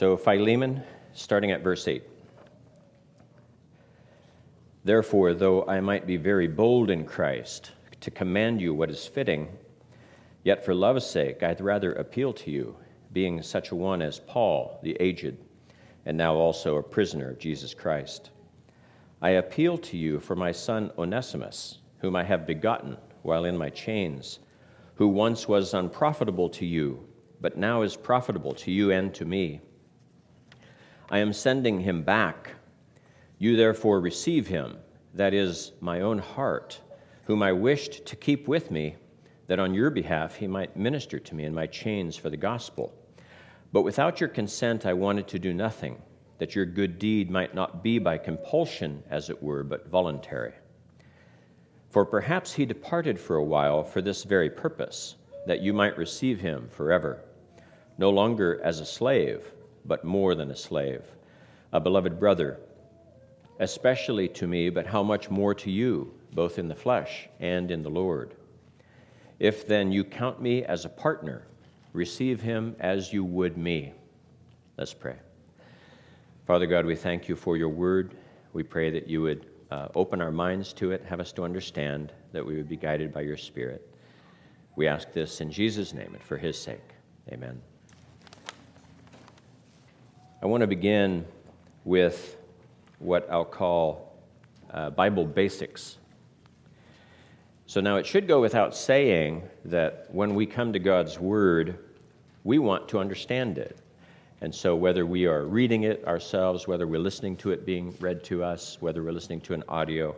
So Philemon, starting at verse 8. Therefore, though I might be very bold in Christ to command you what is fitting, yet for love's sake I'd rather appeal to you, being such a one as Paul, the aged, and now also a prisoner of Jesus Christ. I appeal to you for my son Onesimus, whom I have begotten while in my chains, who once was unprofitable to you, but now is profitable to you and to me. I am sending him back. You therefore receive him, that is, my own heart, whom I wished to keep with me, that on your behalf he might minister to me in my chains for the gospel. But without your consent I wanted to do nothing, that your good deed might not be by compulsion, as it were, but voluntary. For perhaps he departed for a while for this very purpose, that you might receive him forever, no longer as a slave, but more than a slave, a beloved brother, especially to me, but how much more to you, both in the flesh and in the Lord. If then you count me as a partner, receive him as you would me. Let's pray. Father God, we thank you for your word. We pray that you would open our minds to it, have us to understand, that we would be guided by your Spirit. We ask this in Jesus' name and for his sake. Amen. I want to begin with what I'll call Bible basics. So now it should go without saying that when we come to God's Word, we want to understand it. And so whether we are reading it ourselves, whether we're listening to it being read to us, whether we're listening to an audio,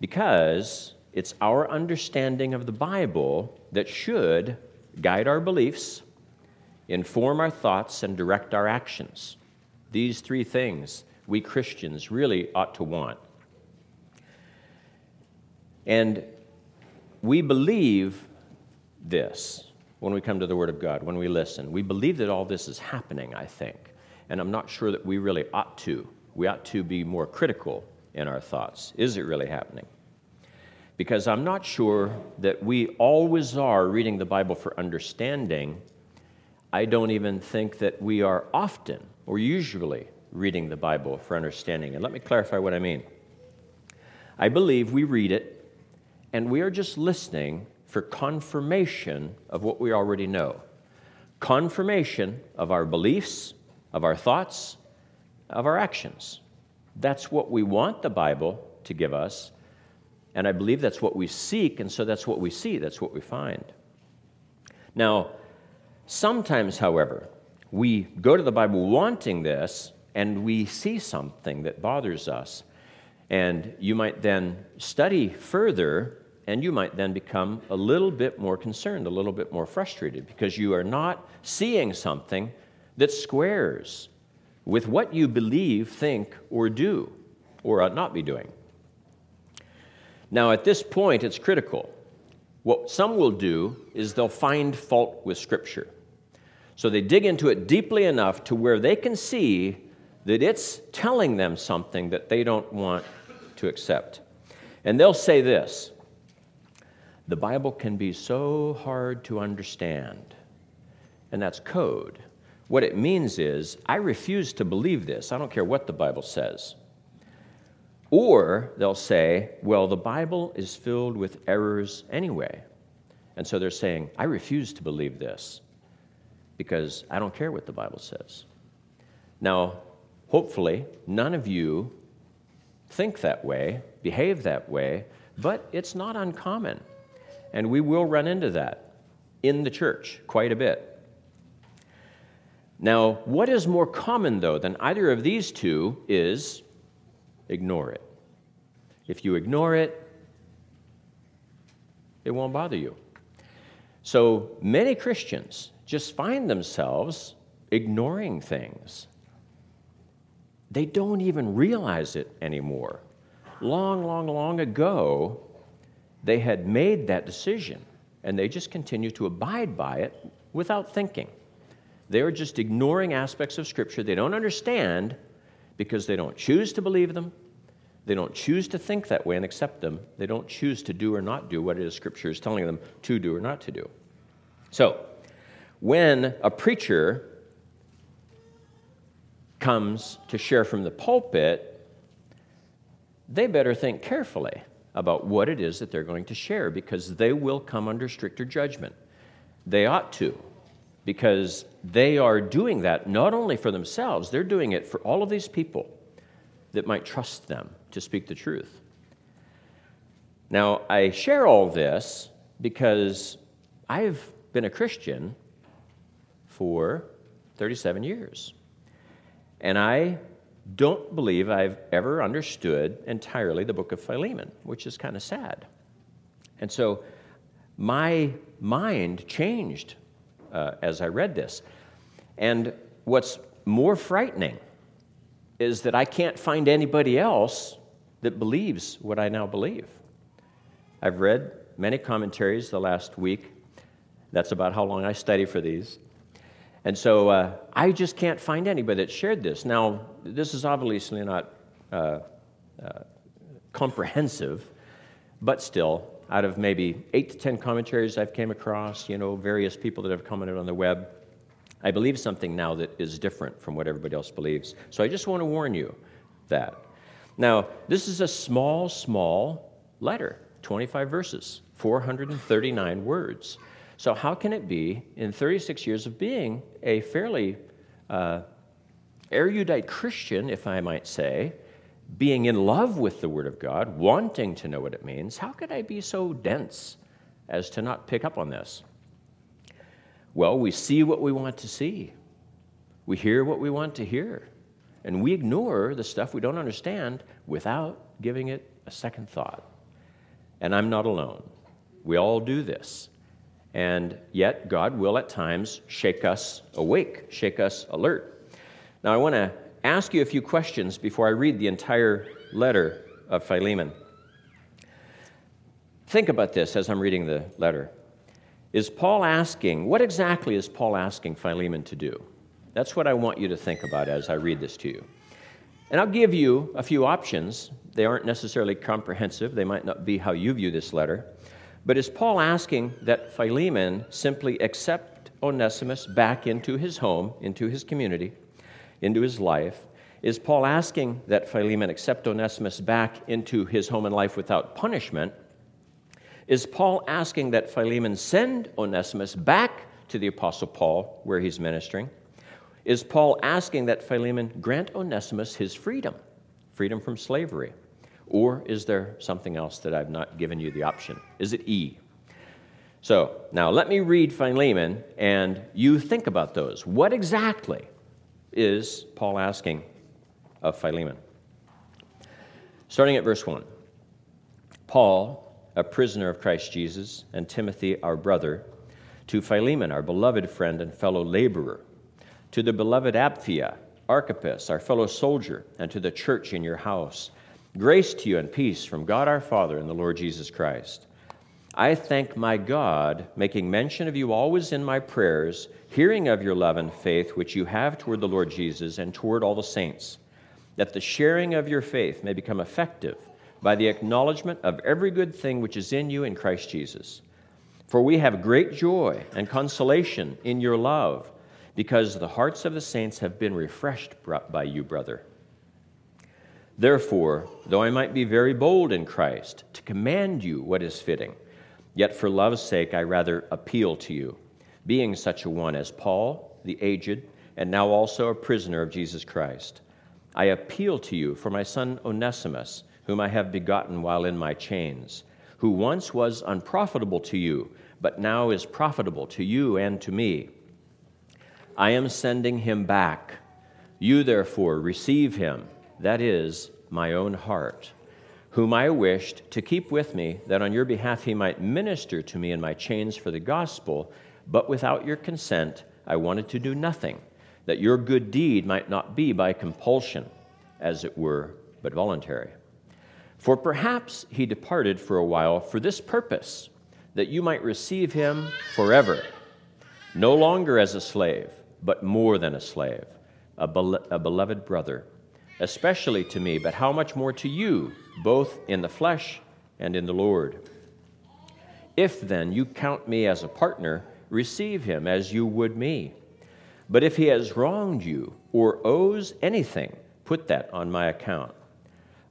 because it's our understanding of the Bible that should guide our beliefs, inform our thoughts, and direct our actions. These three things we Christians really ought to want. And we believe this when we come to the Word of God, when we listen. We believe that all this is happening, I think. And I'm not sure that we really ought to. We ought to be more critical in our thoughts. Is it really happening? Because I'm not sure that we always are reading the Bible for understanding. I don't even think that we are often or usually reading the Bible for understanding. And let me clarify what I mean. I believe we read it, and we are just listening for confirmation of what we already know. Confirmation of our beliefs, of our thoughts, of our actions. That's what we want the Bible to give us, and I believe that's what we seek, and so that's what we see, that's what we find. Now, sometimes, however, we go to the Bible wanting this, and we see something that bothers us. And you might then study further, and you might then become a little bit more concerned, a little bit more frustrated, because you are not seeing something that squares with what you believe, think, or do, or ought not be doing. Now, at this point, it's critical. What some will do is they'll find fault with Scripture. So they dig into it deeply enough to where they can see that it's telling them something that they don't want to accept. And they'll say this: the Bible can be so hard to understand. And that's code. What it means is, I refuse to believe this. I don't care what the Bible says. Or they'll say, well, the Bible is filled with errors anyway. And so they're saying, I refuse to believe this because I don't care what the Bible says. Now, hopefully, none of you think that way, behave that way, but it's not uncommon. And we will run into that in the church quite a bit. Now, what is more common, though, than either of these two is ignore it. If you ignore it, it won't bother you. So many Christians just find themselves ignoring things. They don't even realize it anymore. Long ago, they had made that decision, and they just continue to abide by it without thinking. They are just ignoring aspects of Scripture they don't understand because they don't choose to believe them. They don't choose to think that way and accept them. They don't choose to do or not do what it is Scripture is telling them to do or not to do. So, when a preacher comes to share from the pulpit, they better think carefully about what it is that they're going to share, because they will come under stricter judgment. They ought to, because they are doing that not only for themselves, they're doing it for all of these people that might trust them to speak the truth. Now, I share all this because I've been a Christian for 37 years, and I don't believe I've ever understood entirely the book of Philemon, which is kind of sad. And so my mind changed as I read this. And what's more frightening is that I can't find anybody else that believes what I now believe. I've read many commentaries the last week. That's about how long I study for these. And so I just can't find anybody that shared this. Now, this is obviously not comprehensive, but still, out of maybe 8 to 10 commentaries I've came across, various people that have commented on the web, I believe something now that is different from what everybody else believes. So I just want to warn you that. Now, this is a small letter, 25 verses, 439 words. So how can it be, in 36 years of being a fairly erudite Christian, if I might say, being in love with the Word of God, wanting to know what it means, how could I be so dense as to not pick up on this? Well, we see what we want to see. We hear what we want to hear. And we ignore the stuff we don't understand without giving it a second thought. And I'm not alone. We all do this. And yet, God will at times shake us awake, shake us alert. Now, I want to ask you a few questions before I read the entire letter of Philemon. Think about this as I'm reading the letter. What exactly is Paul asking Philemon to do? That's what I want you to think about as I read this to you. And I'll give you a few options. They aren't necessarily comprehensive. They might not be how you view this letter. But is Paul asking that Philemon simply accept Onesimus back into his home, into his community, into his life? Is Paul asking that Philemon accept Onesimus back into his home and life without punishment? Is Paul asking that Philemon send Onesimus back to the Apostle Paul where he's ministering? Is Paul asking that Philemon grant Onesimus his freedom from slavery? Or is there something else that I've not given you the option? Is it E? So, now let me read Philemon, and you think about those. What exactly is Paul asking of Philemon? Starting at verse 1. Paul, a prisoner of Christ Jesus, and Timothy, our brother, to Philemon, our beloved friend and fellow laborer, to the beloved Apphia, Archippus, our fellow soldier, and to the church in your house, grace to you and peace from God our Father and the Lord Jesus Christ. I thank my God, making mention of you always in my prayers, hearing of your love and faith which you have toward the Lord Jesus and toward all the saints, that the sharing of your faith may become effective by the acknowledgement of every good thing which is in you in Christ Jesus. For we have great joy and consolation in your love, because the hearts of the saints have been refreshed by you, brother. Therefore, though I might be very bold in Christ to command you what is fitting, yet for love's sake I rather appeal to you, being such a one as Paul, the aged, and now also a prisoner of Jesus Christ. I appeal to you for my son Onesimus, whom I have begotten while in my chains, who once was unprofitable to you, but now is profitable to you and to me. I am sending him back. You therefore receive him. That is, my own heart, whom I wished to keep with me, that on your behalf he might minister to me in my chains for the gospel, but without your consent I wanted to do nothing, that your good deed might not be by compulsion, as it were, but voluntary. For perhaps he departed for a while for this purpose, that you might receive him forever, no longer as a slave, but more than a slave, a beloved brother, especially to me, but how much more to you, both in the flesh and in the Lord. If then you count me as a partner, receive him as you would me. But if he has wronged you or owes anything, put that on my account.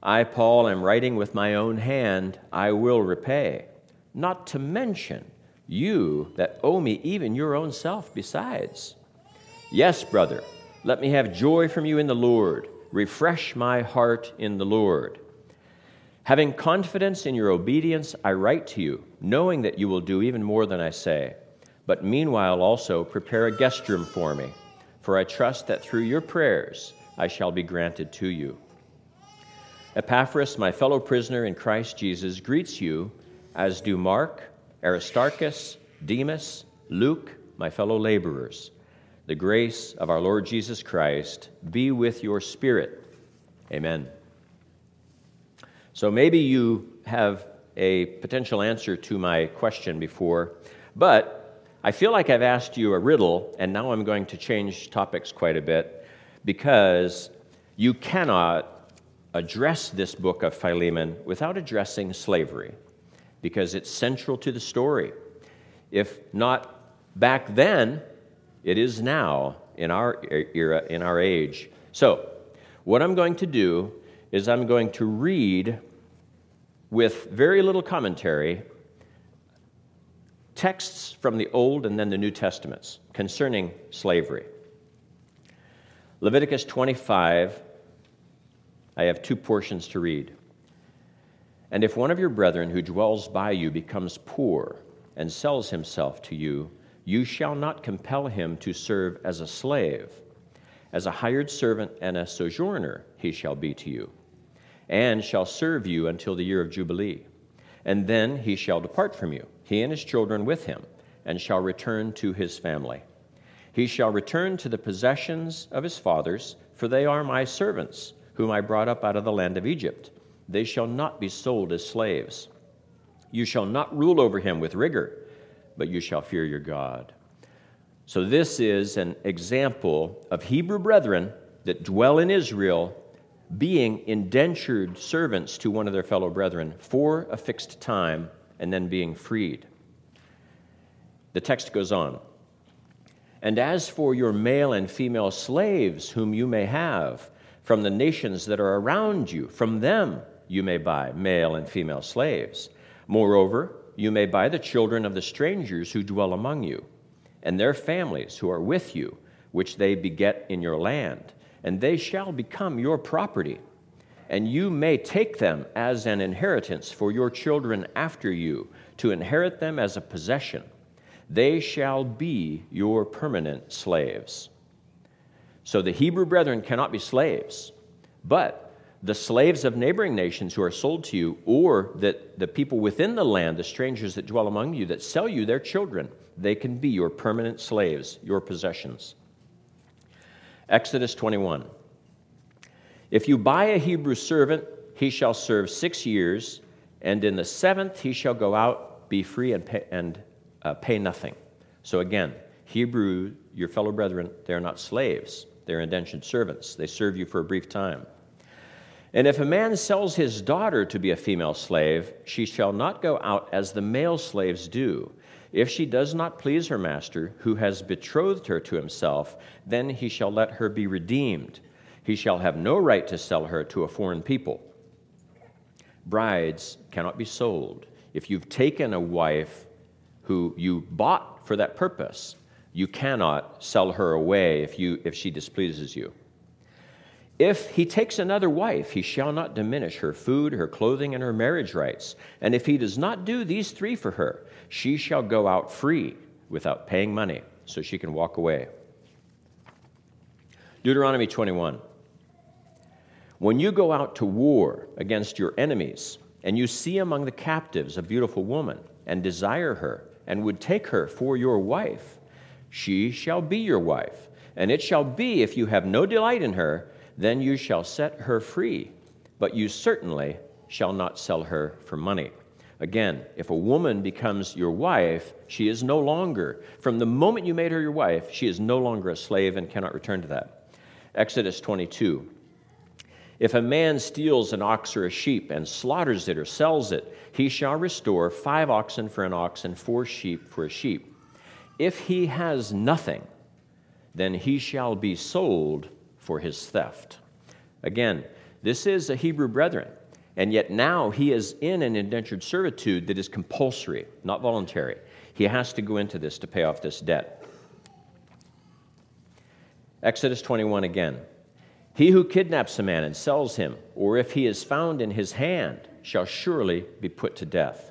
I, Paul, am writing with my own hand, I will repay. Not to mention you that owe me even your own self besides. Yes, brother, let me have joy from you in the Lord. Refresh my heart in the Lord. Having confidence in your obedience, I write to you, knowing that you will do even more than I say. But meanwhile also prepare a guest room for me, for I trust that through your prayers I shall be granted to you. Epaphras, my fellow prisoner in Christ Jesus, greets you, as do Mark, Aristarchus, Demas, Luke, my fellow laborers. The grace of our Lord Jesus Christ be with your spirit. Amen. So maybe you have a potential answer to my question before, but I feel like I've asked you a riddle, and now I'm going to change topics quite a bit, because you cannot address this book of Philemon without addressing slavery, because it's central to the story. If not back then, it is now in our era, in our age. So what I'm going to do is I'm going to read with very little commentary texts from the Old and then the New Testaments concerning slavery. Leviticus 25, I have two portions to read. And if one of your brethren who dwells by you becomes poor and sells himself to you, you shall not compel him to serve as a slave. As a hired servant and a sojourner he shall be to you, and shall serve you until the year of Jubilee. And then he shall depart from you, he and his children with him, and shall return to his family. He shall return to the possessions of his fathers, for they are my servants, whom I brought up out of the land of Egypt. They shall not be sold as slaves. You shall not rule over him with rigor, but you shall fear your God. So this is an example of Hebrew brethren that dwell in Israel being indentured servants to one of their fellow brethren for a fixed time and then being freed. The text goes on. And as for your male and female slaves whom you may have from the nations that are around you, from them you may buy male and female slaves. Moreover, you may buy the children of the strangers who dwell among you and their families who are with you, which they beget in your land. And they shall become your property, and you may take them as an inheritance for your children after you, to inherit them as a possession. They shall be your permanent slaves. So the Hebrew brethren cannot be slaves, but the slaves of neighboring nations who are sold to you, or that the people within the land, the strangers that dwell among you, that sell you their children, they can be your permanent slaves, your possessions. Exodus 21. If you buy a Hebrew servant, he shall serve 6 years, and in the seventh he shall go out, be free, and pay nothing. So again, Hebrew, your fellow brethren, they're not slaves. They're indentured servants. They serve you for a brief time. And if a man sells his daughter to be a female slave, she shall not go out as the male slaves do. If she does not please her master, who has betrothed her to himself, then he shall let her be redeemed. He shall have no right to sell her to a foreign people. Brides cannot be sold. If you've taken a wife who you bought for that purpose, you cannot sell her away if she displeases you. If he takes another wife, he shall not diminish her food, her clothing, and her marriage rights. And if he does not do these three for her, she shall go out free without paying money, so she can walk away. Deuteronomy 21. When you go out to war against your enemies, and you see among the captives a beautiful woman, and desire her, and would take her for your wife, she shall be your wife. And it shall be, if you have no delight in her, then you shall set her free, but you certainly shall not sell her for money. Again, if a woman becomes your wife, she is no longer, from the moment you made her your wife, she is no longer a slave and cannot return to that. Exodus 22. If a man steals an ox or a sheep and slaughters it or sells it, he shall restore 5 oxen for an ox and 4 sheep for a sheep. If he has nothing, then he shall be sold for his theft. Again, this is a Hebrew brethren, and yet now he is in an indentured servitude that is compulsory, not voluntary. He has to go into this to pay off this debt. Exodus 21 again. He who kidnaps a man and sells him, or if he is found in his hand, shall surely be put to death.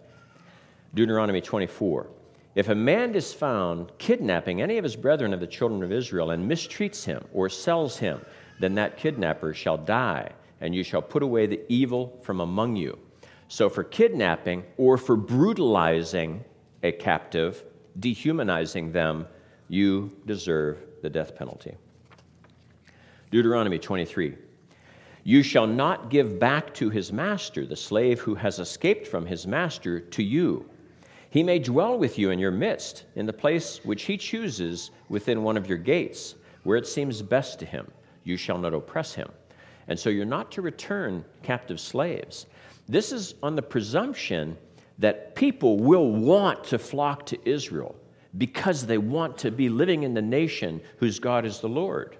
Deuteronomy 24. If a man is found kidnapping any of his brethren of the children of Israel and mistreats him or sells him, then that kidnapper shall die, and you shall put away the evil from among you. So for kidnapping or for brutalizing a captive, dehumanizing them, you deserve the death penalty. Deuteronomy 23. You shall not give back to his master the slave who has escaped from his master to you. He may dwell with you in your midst, in the place which he chooses within one of your gates, where it seems best to him. You shall not oppress him. And so you're not to return captive slaves. This is on the presumption that people will want to flock to Israel because they want to be living in the nation whose God is the Lord.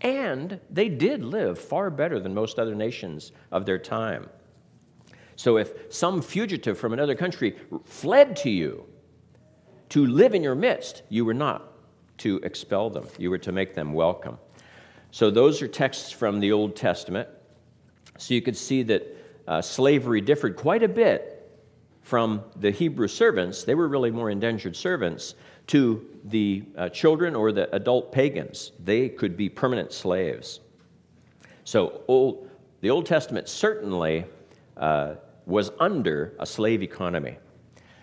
And they did live far better than most other nations of their time. So if some fugitive from another country fled to you to live in your midst, you were not to expel them. You were to make them welcome. So those are texts from the Old Testament. So you could see that slavery differed quite a bit from the Hebrew servants. They were really more indentured servants to the children or the adult pagans. They could be permanent slaves. So the Old Testament certainly was under a slave economy.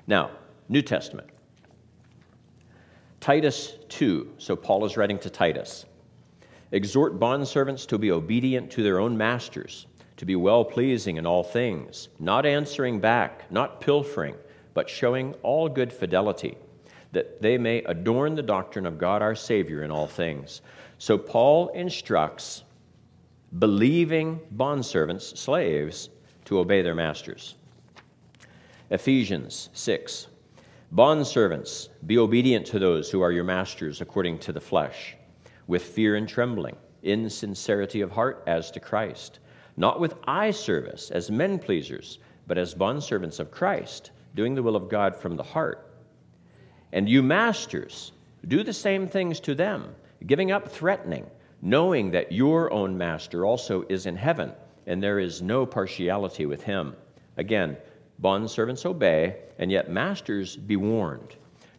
Now, New Testament. Titus 2. So Paul is writing to Titus. Exhort bondservants to be obedient to their own masters, to be well-pleasing in all things, not answering back, not pilfering, but showing all good fidelity, that they may adorn the doctrine of God our Savior in all things. So Paul instructs believing bondservants, slaves, to obey their masters. Ephesians 6. Bondservants, be obedient to those who are your masters according to the flesh, with fear and trembling, in sincerity of heart as to Christ, not with eye service as men-pleasers, but as bondservants of Christ, doing the will of God from the heart. And you masters, do the same things to them, giving up threatening, knowing that your own master also is in heaven, and there is no partiality with him. Again, bondservants obey, and yet masters be warned.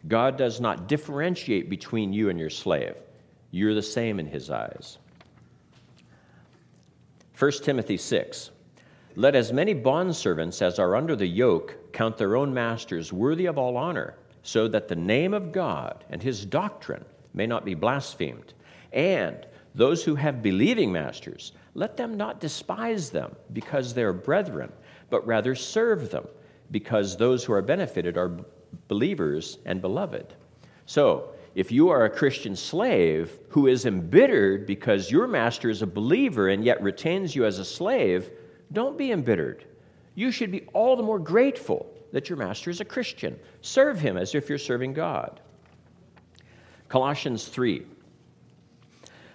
God does not differentiate between you and your slave. You're the same in his eyes. 1 Timothy 6, let as many bondservants as are under the yoke count their own masters worthy of all honor, so that the name of God and his doctrine may not be blasphemed. And those who have believing masters, let them not despise them because they are brethren, but rather serve them, because those who are benefited are believers and beloved. So, if you are a Christian slave who is embittered because your master is a believer and yet retains you as a slave, don't be embittered. You should be all the more grateful that your master is a Christian. Serve him as if you're serving God. Colossians 3.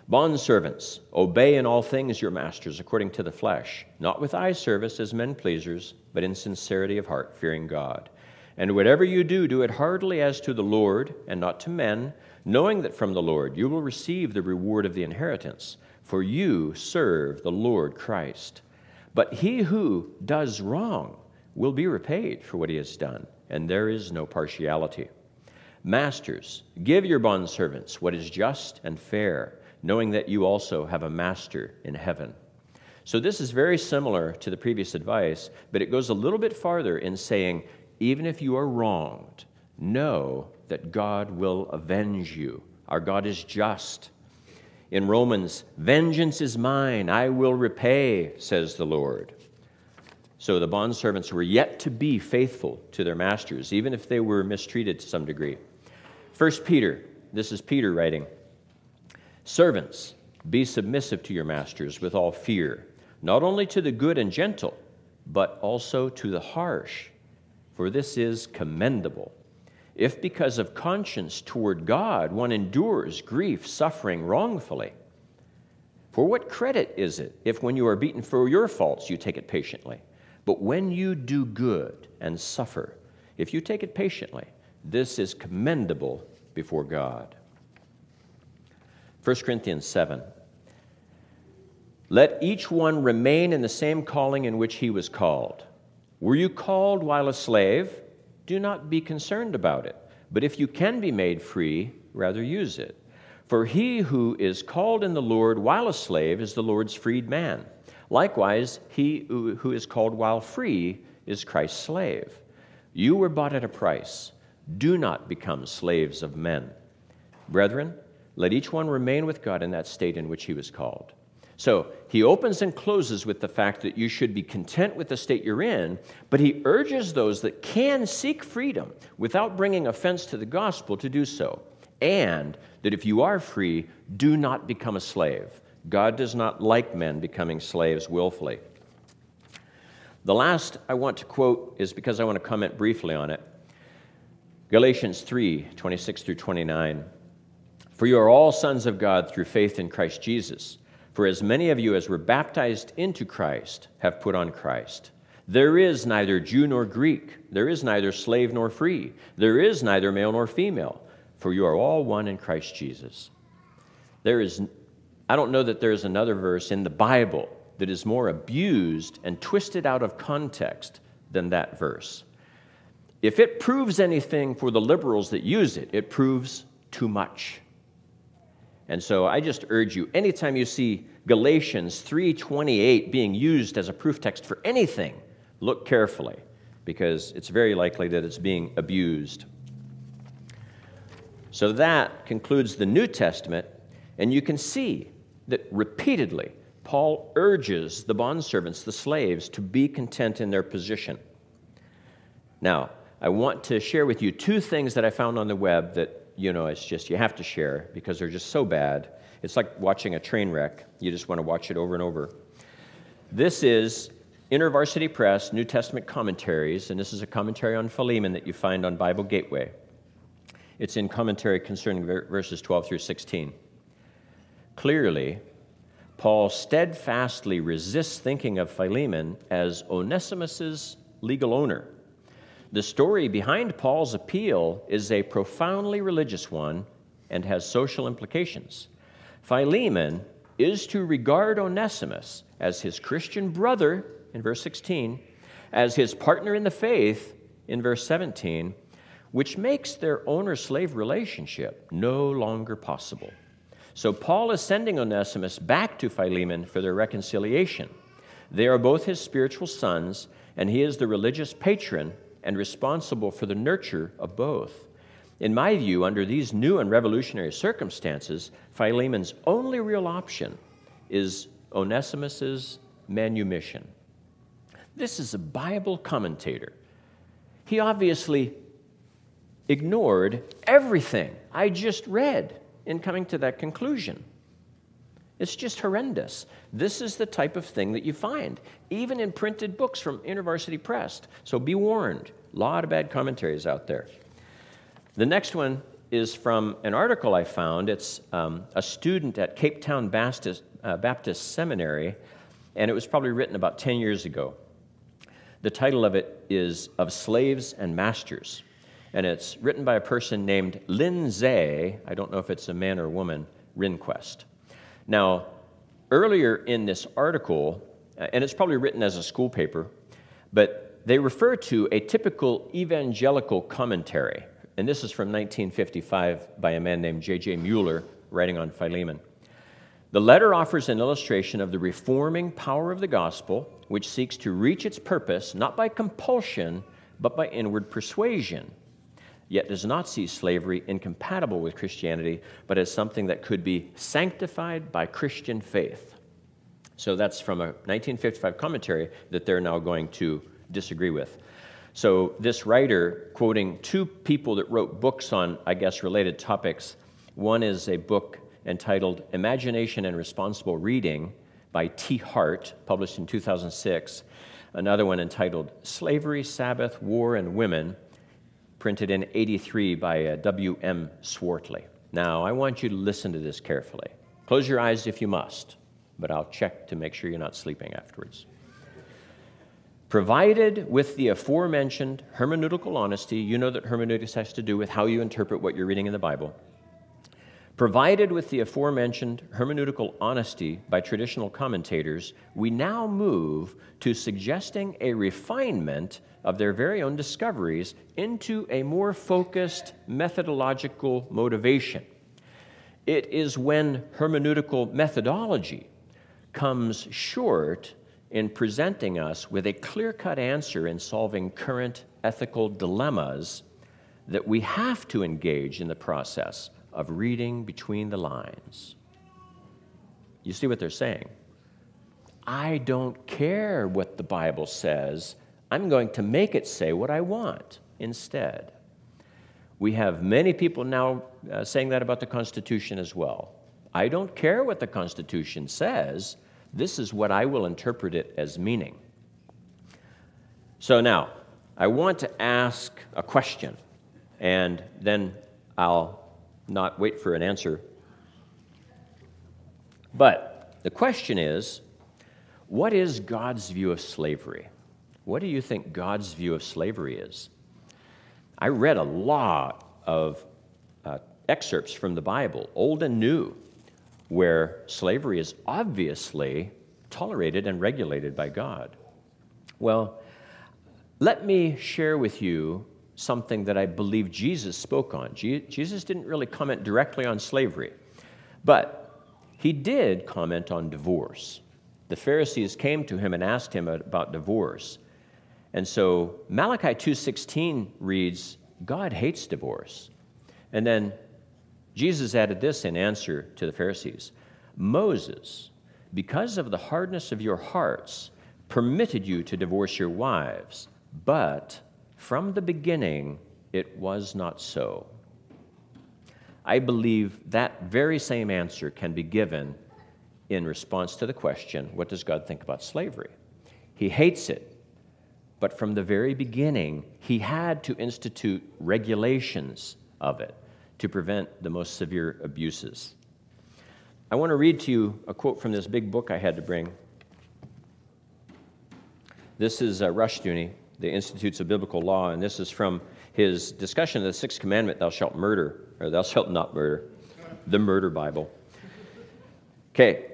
Bondservants, obey in all things your masters according to the flesh, not with eye service as men-pleasers, but in sincerity of heart, fearing God. And whatever you do, do it heartily as to the Lord and not to men, knowing that from the Lord you will receive the reward of the inheritance, for you serve the Lord Christ. But he who does wrong will be repaid for what he has done, and there is no partiality. Masters, give your bondservants what is just and fair, knowing that you also have a master in heaven. So this is very similar to the previous advice, but it goes a little bit farther in saying, even if you are wronged, know that God will avenge you. Our God is just. In Romans, vengeance is mine, I will repay, says the Lord. So the bondservants were yet to be faithful to their masters, even if they were mistreated to some degree. 1 Peter, this is Peter writing, servants, be submissive to your masters with all fear, not only to the good and gentle, but also to the harsh. For this is commendable. if because of conscience toward God one endures grief, suffering wrongfully, for what credit is it if when you are beaten for your faults you take it patiently? But when you do good and suffer, if you take it patiently, this is commendable before God. 1 Corinthians 7. Let each one remain in the same calling in which he was called. Were you called while a slave? Do not be concerned about it. But if you can be made free, rather use it. For he who is called in the Lord while a slave is the Lord's freed man. Likewise, he who is called while free is Christ's slave. You were bought at a price. Do not become slaves of men. Brethren, let each one remain with God in that state in which he was called. So he opens and closes with the fact that you should be content with the state you're in, but he urges those that can seek freedom without bringing offense to the gospel to do so. And that if you are free, do not become a slave. God does not like men becoming slaves willfully. The last I want to quote is because I want to comment briefly on it. Galatians 3, 26 through 29. For you are all sons of God through faith in Christ Jesus. For as many of you as were baptized into Christ have put on Christ. There is neither Jew nor Greek. There is neither slave nor free. There is neither male nor female. For you are all one in Christ Jesus. I don't know that there is another verse in the Bible that is more abused and twisted out of context than that verse. If it proves anything for the liberals that use it, it proves too much. And so I just urge you, anytime you see Galatians 3:28 being used as a proof text for anything, look carefully, because it's very likely that it's being abused. So that concludes the New Testament, and you can see that repeatedly Paul urges the bondservants, the slaves, to be content in their position. Now, I want to share with you two things that I found on the web that it's just, you have to share because they're just so bad. It's like watching a train wreck. You just want to watch it over and over. This is InterVarsity Press, New Testament Commentaries, and this is a commentary on Philemon that you find on Bible Gateway. It's in commentary concerning verses 12 through 16. Clearly, Paul steadfastly resists thinking of Philemon as Onesimus's legal owner. The story behind Paul's appeal is a profoundly religious one and has social implications. Philemon is to regard Onesimus as his Christian brother, in verse 16, as his partner in the faith, in verse 17, which makes their owner-slave relationship no longer possible. So Paul is sending Onesimus back to Philemon for their reconciliation. They are both his spiritual sons, and he is the religious patron and responsible for the nurture of both. In my view, under these new and revolutionary circumstances, Philemon's only real option is Onesimus's manumission. This is a Bible commentator. He obviously ignored everything I just read in coming to that conclusion. It's just horrendous. This is the type of thing that you find, even in printed books from InterVarsity Press. So be warned. A lot of bad commentaries out there. The next one is from an article I found. It's a student at Cape Town Baptist Seminary, and it was probably written about 10 years ago. The title of it is Of Slaves and Masters, and it's written by a person named Lin Zay, I don't know if it's a man or a woman, Rinquest. Now, earlier in this article, and it's probably written as a school paper, but they refer to a typical evangelical commentary, and this is from 1955 by a man named J. J. Mueller, writing on Philemon. The letter offers an illustration of the reforming power of the gospel, which seeks to reach its purpose not by compulsion, but by inward persuasion, yet does not see slavery incompatible with Christianity, but as something that could be sanctified by Christian faith. So that's from a 1955 commentary that they're now going to disagree with. So this writer, quoting two people that wrote books on, I guess, related topics, one is a book entitled Imagination and Responsible Reading by T. Hart, published in 2006, another one entitled Slavery, Sabbath, War, and Women, printed in 83 by W.M. Swartley. Now, I want you to listen to this carefully. Close your eyes if you must, but I'll check to make sure you're not sleeping afterwards. Provided with the aforementioned hermeneutical honesty, you know that hermeneutics has to do with how you interpret what you're reading in the Bible. Provided with the aforementioned hermeneutical honesty by traditional commentators, we now move to suggesting a refinement of their very own discoveries into a more focused methodological motivation. It is when hermeneutical methodology comes short in presenting us with a clear-cut answer in solving current ethical dilemmas that we have to engage in the process of reading between the lines. You see what they're saying? I don't care what the Bible says. I'm going to make it say what I want instead. We have many people now saying that about the Constitution as well. I don't care what the Constitution says. This is what I will interpret it as meaning. So now, I want to ask a question, and then I'll not wait for an answer. But the question is, what is God's view of slavery? What do you think God's view of slavery is? I read a lot of excerpts from the Bible, old and new, where slavery is obviously tolerated and regulated by God. Well, let me share with you something that I believe Jesus spoke on. Jesus didn't really comment directly on slavery, but he did comment on divorce. The Pharisees came to him and asked him about divorce. And so Malachi 2:16 reads, God hates divorce. And then Jesus added this in answer to the Pharisees. Moses, because of the hardness of your hearts, permitted you to divorce your wives, but from the beginning, it was not so. I believe that very same answer can be given in response to the question, what does God think about slavery? He hates it, but from the very beginning, he had to institute regulations of it to prevent the most severe abuses. I want to read to you a quote from this big book I had to bring. This is Rushdoony, the Institutes of Biblical Law, and this is from his discussion of the Sixth Commandment, thou shalt murder, or thou shalt not murder, the murder Bible. Okay,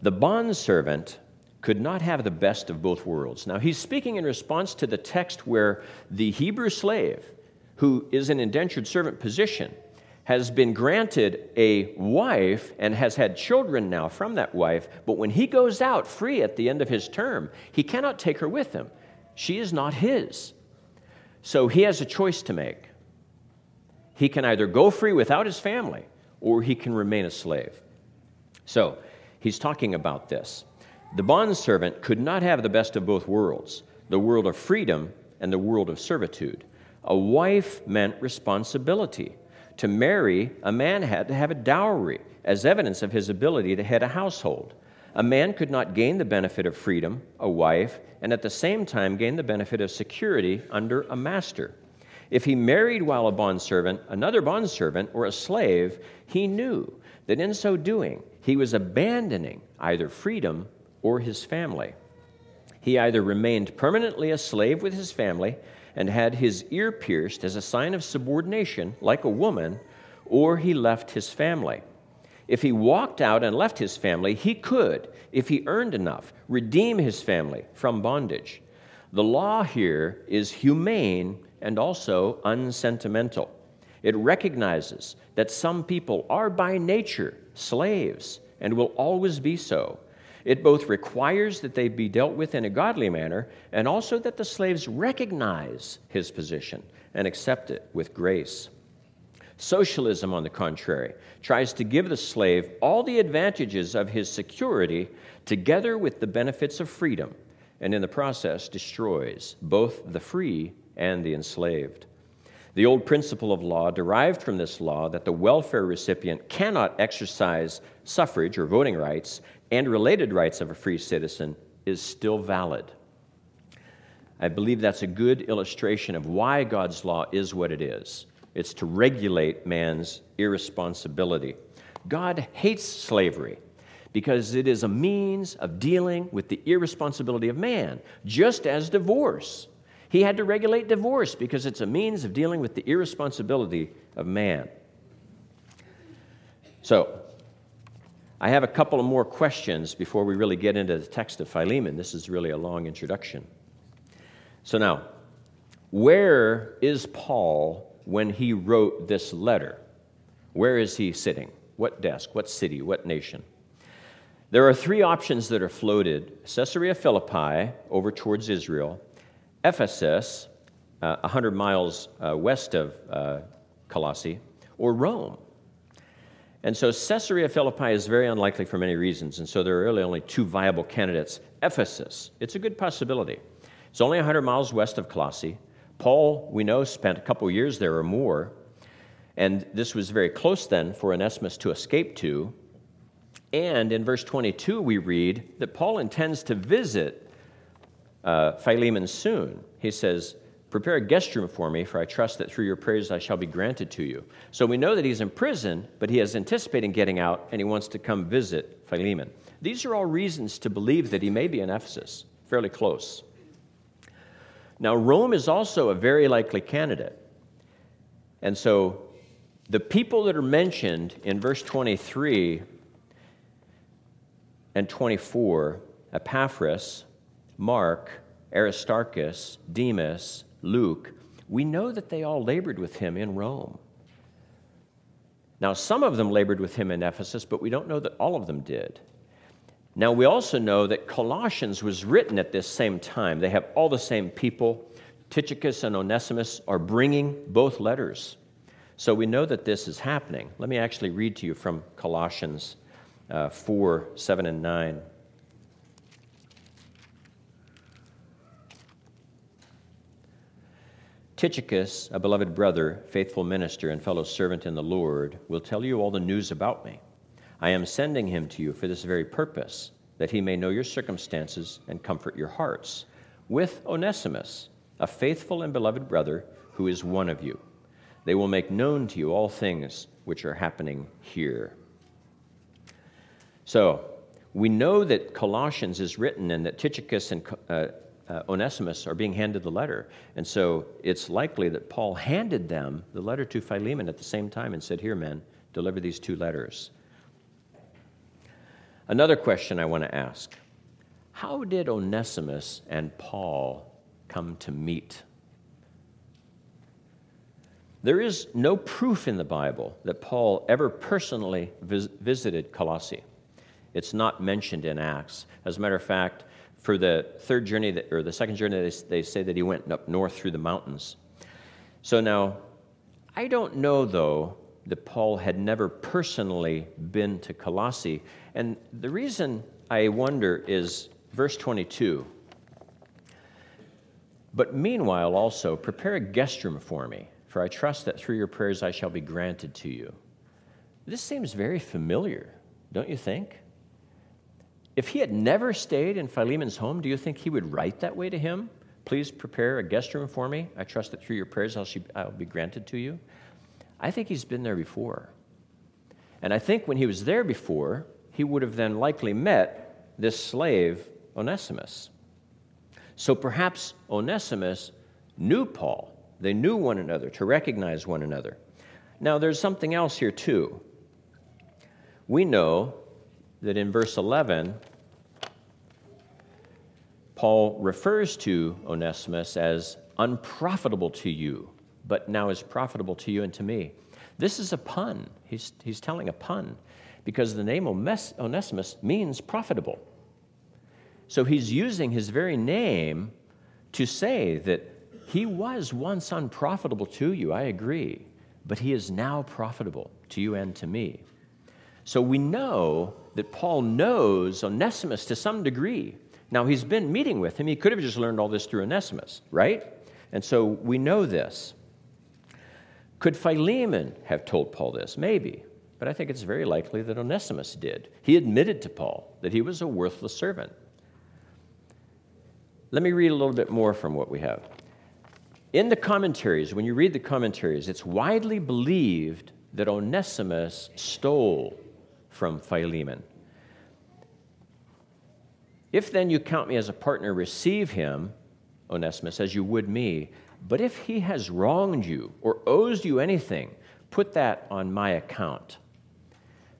the bondservant could not have the best of both worlds. Now, he's speaking in response to the text where the Hebrew slave, who is in indentured servant position, has been granted a wife and has had children now from that wife, but when he goes out free at the end of his term, he cannot take her with him. She is not his. So he has a choice to make. He can either go free without his family, or he can remain a slave. So he's talking about this. The bondservant could not have the best of both worlds, the world of freedom and the world of servitude. A wife meant responsibility. To marry, a man had to have a dowry as evidence of his ability to head a household. A man could not gain the benefit of freedom, a wife, and at the same time gain the benefit of security under a master. If he married while a bondservant, another bondservant, or a slave, he knew that in so doing, he was abandoning either freedom or his family. He either remained permanently a slave with his family and had his ear pierced as a sign of subordination, like a woman, or he left his family. If he walked out and left his family, he could, if he earned enough, redeem his family from bondage. The law here is humane and also unsentimental. It recognizes that some people are by nature slaves and will always be so. It both requires that they be dealt with in a godly manner and also that the slaves recognize his position and accept it with grace. Socialism, on the contrary, tries to give the slave all the advantages of his security together with the benefits of freedom, and in the process destroys both the free and the enslaved. The old principle of law derived from this law that the welfare recipient cannot exercise suffrage or voting rights and related rights of a free citizen is still valid. I I believe that's a good illustration of why God's law is what it is. It's to regulate man's irresponsibility. God hates slavery because it is a means of dealing with the irresponsibility of man, just as divorce. He had to regulate divorce because it's a means of dealing with the irresponsibility of man. So, I have a couple of more questions before we really get into the text of Philemon. This is really a long introduction. So now, where is Paul when he wrote this letter? Where is he sitting? What desk? What city? What nation? There are three options that are floated: Caesarea Philippi, over towards Israel; Ephesus, 100 miles west of Colossae; or Rome. And so Caesarea Philippi is very unlikely for many reasons, and so there are really only two viable candidates. Ephesus, it's a good possibility. It's only 100 miles west of Colossae. Paul, we know, spent a couple years there or more, and this was very close then for Onesimus to escape to. And in verse 22, we read that Paul intends to visit Philemon soon. He says, "Prepare a guest room for me, for I trust that through your prayers I shall be granted to you." So we know that he's in prison, but he is anticipating getting out, and he wants to come visit Philemon. These are all reasons to believe that he may be in Ephesus, fairly close. Now, Rome is also a very likely candidate. And so the people that are mentioned in verse 23 and 24, Epaphras, Mark, Aristarchus, Demas, Luke, we know that they all labored with him in Rome. Now, some of them labored with him in Ephesus, but we don't know that all of them did. Now, we also know that Colossians was written at this same time. They have all the same people. Tychicus and Onesimus are bringing both letters. So we know that this is happening. Let me actually read to you from Colossians 4, 7, and 9. "Tychicus, a beloved brother, faithful minister, and fellow servant in the Lord, will tell you all the news about me. I am sending him to you for this very purpose, that he may know your circumstances and comfort your hearts, with Onesimus, a faithful and beloved brother, who is one of you. They will make known to you all things which are happening here." So, we know that Colossians is written and that Tychicus and Onesimus are being handed the letter. And so, it's likely that Paul handed them the letter to Philemon at the same time and said, "Here, men, deliver these two letters." Another question I want to ask: how did Onesimus and Paul come to meet? There is no proof in the Bible that Paul ever personally visited Colossae. It's not mentioned in Acts. As a matter of fact, for the third journey or the second journey, they say that he went up north through the mountains. So now, I don't know, though, that Paul had never personally been to Colossae. And the reason I wonder is verse 22. "But meanwhile also, prepare a guest room for me, for I trust that through your prayers I shall be granted to you." This seems very familiar, don't you think? If he had never stayed in Philemon's home, do you think he would write that way to him? "Please prepare a guest room for me. I trust that through your prayers I'll be granted to you." I think he's been there before. And I think when he was there before, he would have then likely met this slave, Onesimus. So perhaps Onesimus knew Paul. They knew one another, to recognize one another. Now, there's something else here, too. We know that in verse 11, Paul refers to Onesimus as unprofitable to you, but now is profitable to you and to me. This is a pun. He's telling a pun, because the name Onesimus means profitable. So he's using his very name to say that he was once unprofitable to you, I agree, but he is now profitable to you and to me. So we know that Paul knows Onesimus to some degree. Now, he's been meeting with him. He could have just learned all this through Onesimus, right? And so we know this. Could Philemon have told Paul this? Maybe, but I think it's very likely that Onesimus did. He admitted to Paul that he was a worthless servant. Let me read a little bit more from what we have. In the commentaries, when you read the commentaries, it's widely believed that Onesimus stole from Philemon. If then you count me as a partner, receive him, Onesimus, as you would me. But if he has wronged you or owes you anything, put that on my account.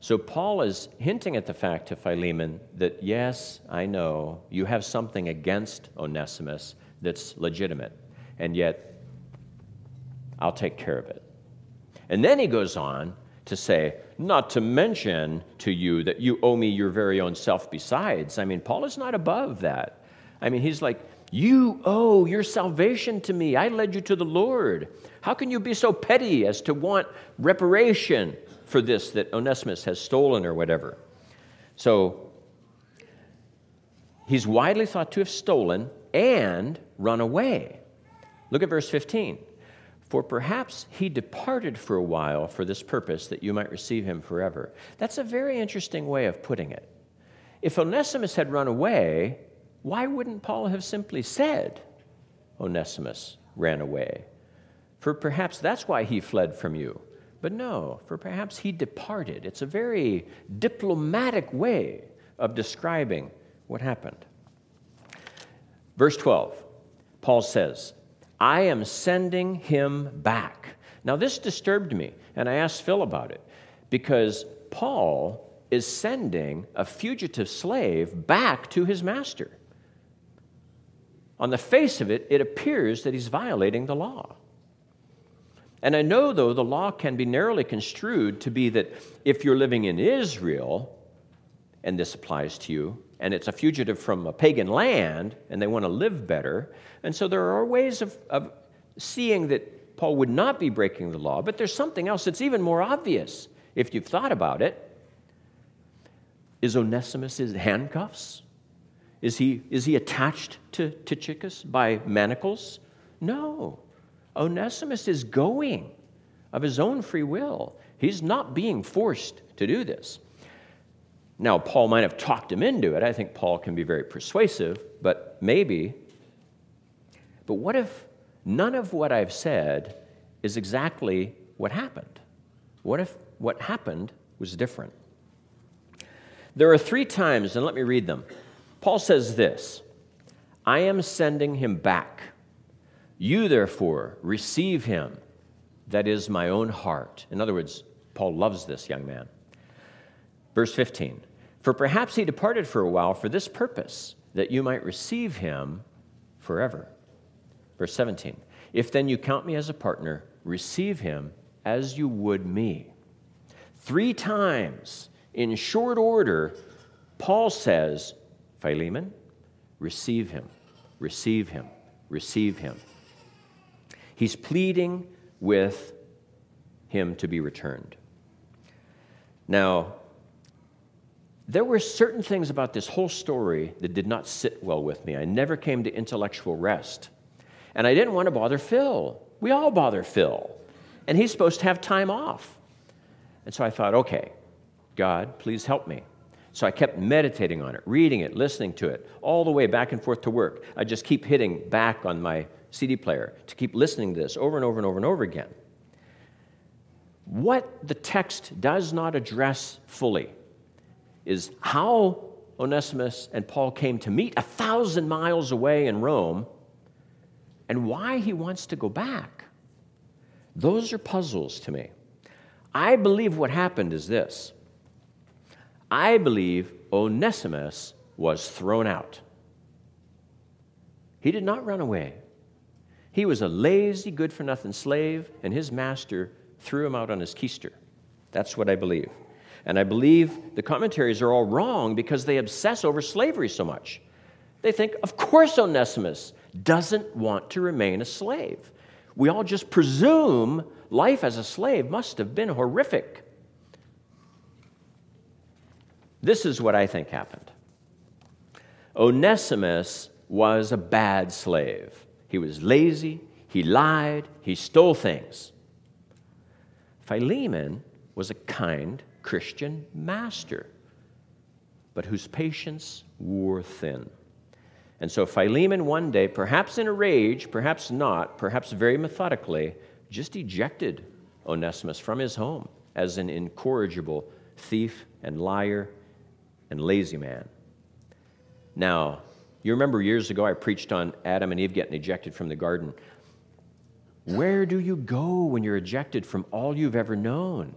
So Paul is hinting at the fact to Philemon that, yes, I know, you have something against Onesimus that's legitimate, and yet I'll take care of it. And then he goes on to say, not to mention to you that you owe me your very own self besides. I mean, Paul is not above that. I mean, he's like, you owe your salvation to me. I led you to the Lord. How can you be so petty as to want reparation for this that Onesimus has stolen or whatever? So he's widely thought to have stolen and run away. Look at verse 15. For perhaps he departed for a while for this purpose, that you might receive him forever. That's a very interesting way of putting it. If Onesimus had run away, why wouldn't Paul have simply said, Onesimus ran away? For perhaps that's why he fled from you. But no, for perhaps he departed. It's a very diplomatic way of describing what happened. Verse 12, Paul says, I am sending him back. Now this disturbed me, and I asked Phil about it, because Paul is sending a fugitive slave back to his master. On the face of it, it appears that he's violating the law. And I know, though, the law can be narrowly construed to be that if you're living in Israel, and this applies to you, and it's a fugitive from a pagan land, and they want to live better, and so there are ways of seeing that Paul would not be breaking the law, but there's something else that's even more obvious, if you've thought about it. Is Onesimus in handcuffs? Is he attached to Tychicus by manacles? No. Onesimus is going of his own free will. He's not being forced to do this. Now, Paul might have talked him into it. I think Paul can be very persuasive, but maybe. But what if none of what I've said is exactly what happened? What if what happened was different? There are three times, and let me read them. Paul says this, I am sending him back. You, therefore, receive him. That is my own heart. In other words, Paul loves this young man. Verse 15, for perhaps he departed for a while for this purpose, that you might receive him forever. Verse 17, if then you count me as a partner, receive him as you would me. Three times, in short order, Paul says, Philemon, receive him, receive him, receive him. He's pleading with him to be returned. Now, there were certain things about this whole story that did not sit well with me. I never came to intellectual rest. And I didn't want to bother Phil. We all bother Phil. And he's supposed to have time off. And so I thought, okay, God, please help me. So I kept meditating on it, reading it, listening to it, all the way back and forth to work. I just keep hitting back on my CD player to keep listening to this over and over and over and over again. What the text does not address fully is how Onesimus and Paul came to meet 1,000 miles away in Rome and why he wants to go back. Those are puzzles to me. I believe what happened is this. I believe Onesimus was thrown out. He did not run away. He was a lazy, good-for-nothing slave, and his master threw him out on his keister. That's what I believe. And I believe the commentaries are all wrong because they obsess over slavery so much. They think, of course Onesimus doesn't want to remain a slave. We all just presume life as a slave must have been horrific. This is what I think happened. Onesimus was a bad slave. He was lazy, he lied, he stole things. Philemon was a kind Christian master, but whose patience wore thin. And so Philemon one day, perhaps in a rage, perhaps not, perhaps very methodically, just ejected Onesimus from his home as an incorrigible thief and liar and lazy man. Now, you remember years ago I preached on Adam and Eve getting ejected from the garden. Where do you go when you're ejected from all you've ever known?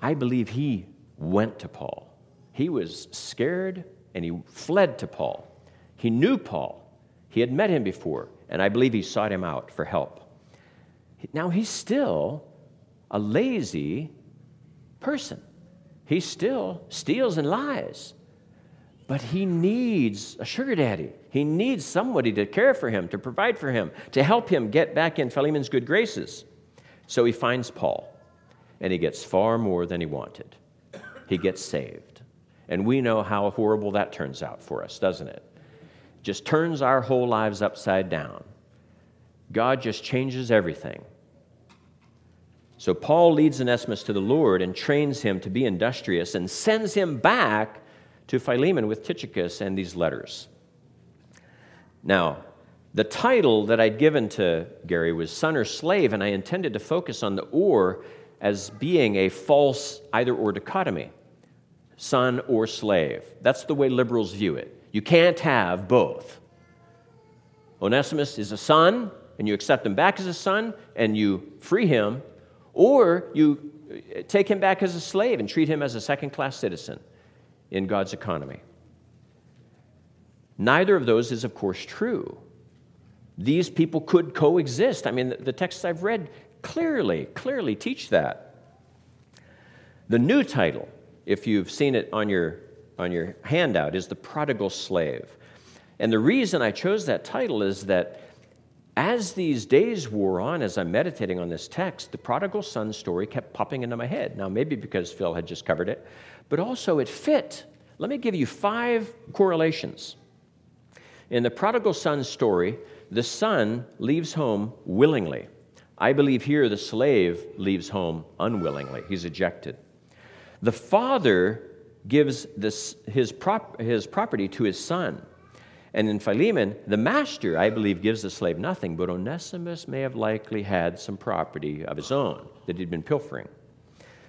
I believe he went to Paul. He was scared, and he fled to Paul. He knew Paul. He had met him before, and I believe he sought him out for help. Now, he's still a lazy person. He still steals and lies. But he needs a sugar daddy. He needs somebody to care for him, to provide for him, to help him get back in Philemon's good graces. So he finds Paul, and he gets far more than he wanted. He gets saved. And we know how horrible that turns out for us, doesn't it? Just turns our whole lives upside down. God just changes everything. So Paul leads Onesimus to the Lord and trains him to be industrious and sends him back to Philemon with Tychicus and these letters. Now, the title that I'd given to Gary was Son or Slave, and I intended to focus on the or as being a false either-or dichotomy. Son or slave. That's the way liberals view it. You can't have both. Onesimus is a son, and you accept him back as a son, and you free him, or you take him back as a slave and treat him as a second-class citizen in God's economy. Neither of those is, of course, true. These people could coexist. I mean, the texts I've read clearly teach that. The new title, if you've seen it on your handout, is The Prodigal Slave. And the reason I chose that title is that as these days wore on, as I'm meditating on this text, the prodigal son story kept popping into my head. Now, maybe because Phil had just covered it, but also it fit. Let me give you 5 correlations. In the prodigal son story, the son leaves home willingly. I believe here the slave leaves home unwillingly. He's ejected. The father gives his property to his son. And in Philemon, the master, I believe, gives the slave nothing, but Onesimus may have likely had some property of his own that he'd been pilfering.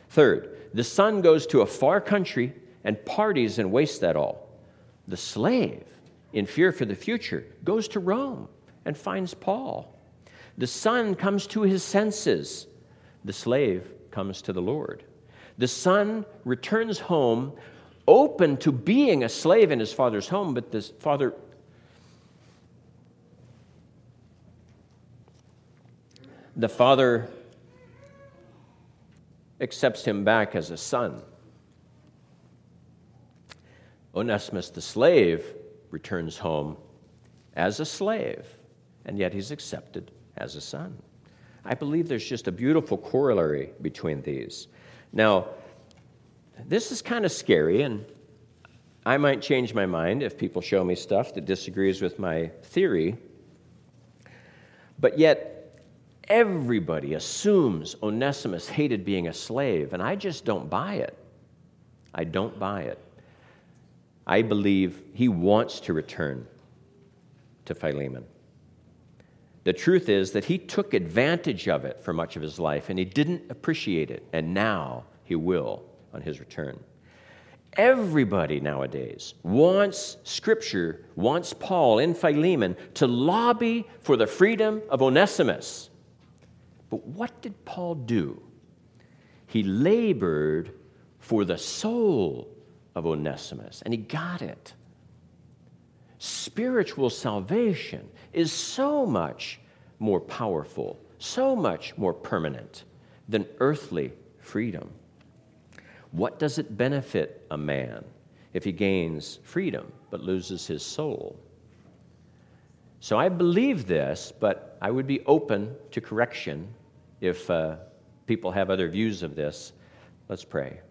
Third, the son goes to a far country and parties and wastes that all. The slave, in fear for the future, goes to Rome and finds Paul. The son comes to his senses. The slave comes to the Lord. The son returns home, open to being a slave in his father's home, but this father... The father accepts him back as a son. Onesimus, the slave, returns home as a slave, and yet he's accepted as a son. I believe there's just a beautiful corollary between these. Now, this is kind of scary, and I might change my mind if people show me stuff that disagrees with my theory. But yet, everybody assumes Onesimus hated being a slave, and I just don't buy it. I don't buy it. I believe he wants to return to Philemon. The truth is that he took advantage of it for much of his life, and he didn't appreciate it, and now he will on his return. Everybody nowadays wants Scripture, wants Paul in Philemon to lobby for the freedom of Onesimus. But what did Paul do? He labored for the soul of Onesimus, and he got it. Spiritual salvation is so much more powerful, so much more permanent than earthly freedom. What does it benefit a man if he gains freedom but loses his soul? So I believe this, but I would be open to correction if people have other views of this. Let's pray.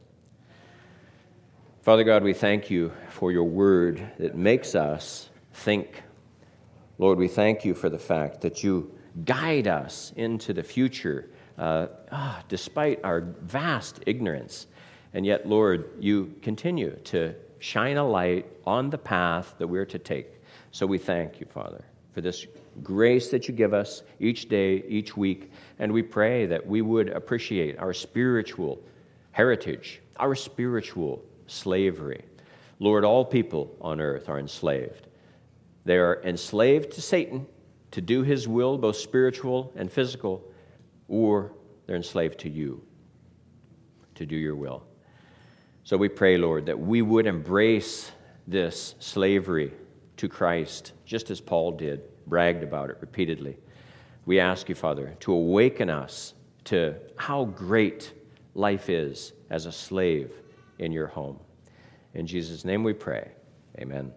Father God, we thank you for your word that makes us think. Lord, we thank you for the fact that you guide us into the future despite our vast ignorance. And yet, Lord, you continue to shine a light on the path that we're to take. So we thank you, Father, for this grace that you give us each day, each week, and we pray that we would appreciate our spiritual heritage, our spiritual slavery. Lord, all people on earth are enslaved. They are enslaved to Satan to do his will, both spiritual and physical, or they're enslaved to you to do your will. So we pray, Lord, that we would embrace this slavery to Christ, just as Paul did, bragged about it repeatedly. We ask you, Father, to awaken us to how great life is as a slave in your home. In Jesus' name we pray. Amen.